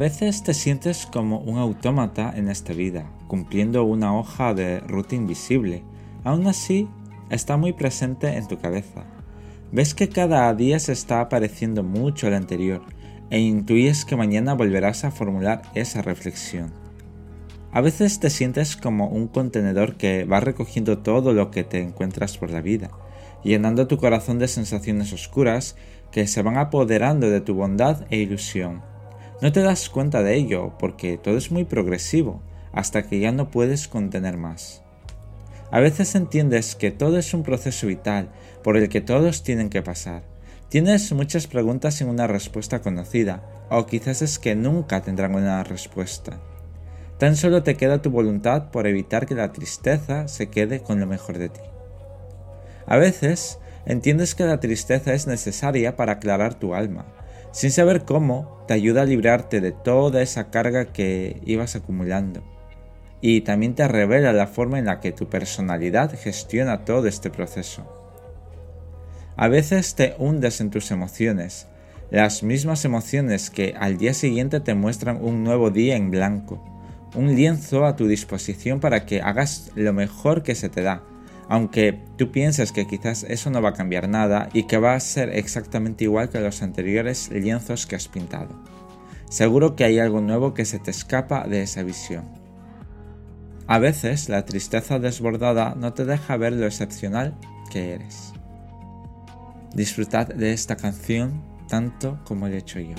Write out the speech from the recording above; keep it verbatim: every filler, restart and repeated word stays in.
veces te sientes como un autómata en esta vida, cumpliendo una hoja de ruta invisible. Aún así, está muy presente en tu cabeza. Ves que cada día se está pareciendo mucho al anterior e intuyes que mañana volverás a formular esa reflexión. A veces te sientes como un contenedor que va recogiendo todo lo que te encuentras por la vida, llenando tu corazón de sensaciones oscuras que se van apoderando de tu bondad e ilusión. No te das cuenta de ello porque todo es muy progresivo hasta que ya no puedes contener más. A veces entiendes que todo es un proceso vital por el que todos tienen que pasar. Tienes muchas preguntas sin una respuesta conocida, o quizás es que nunca tendrán una respuesta. Tan solo te queda tu voluntad por evitar que la tristeza se quede con lo mejor de ti. A veces entiendes que la tristeza es necesaria para aclarar tu alma. Sin saber cómo, te ayuda a librarte de toda esa carga que ibas acumulando. Y también te revela la forma en la que tu personalidad gestiona todo este proceso. A veces te hundes en tus emociones, las mismas emociones que al día siguiente te muestran un nuevo día en blanco. Un lienzo a tu disposición para que hagas lo mejor que se te da, aunque tú pienses que quizás eso no va a cambiar nada y que va a ser exactamente igual que los anteriores lienzos que has pintado. Seguro que hay algo nuevo que se te escapa de esa visión. A veces la tristeza desbordada no te deja ver lo excepcional que eres. Disfrutad de esta canción tanto como lo he hecho yo.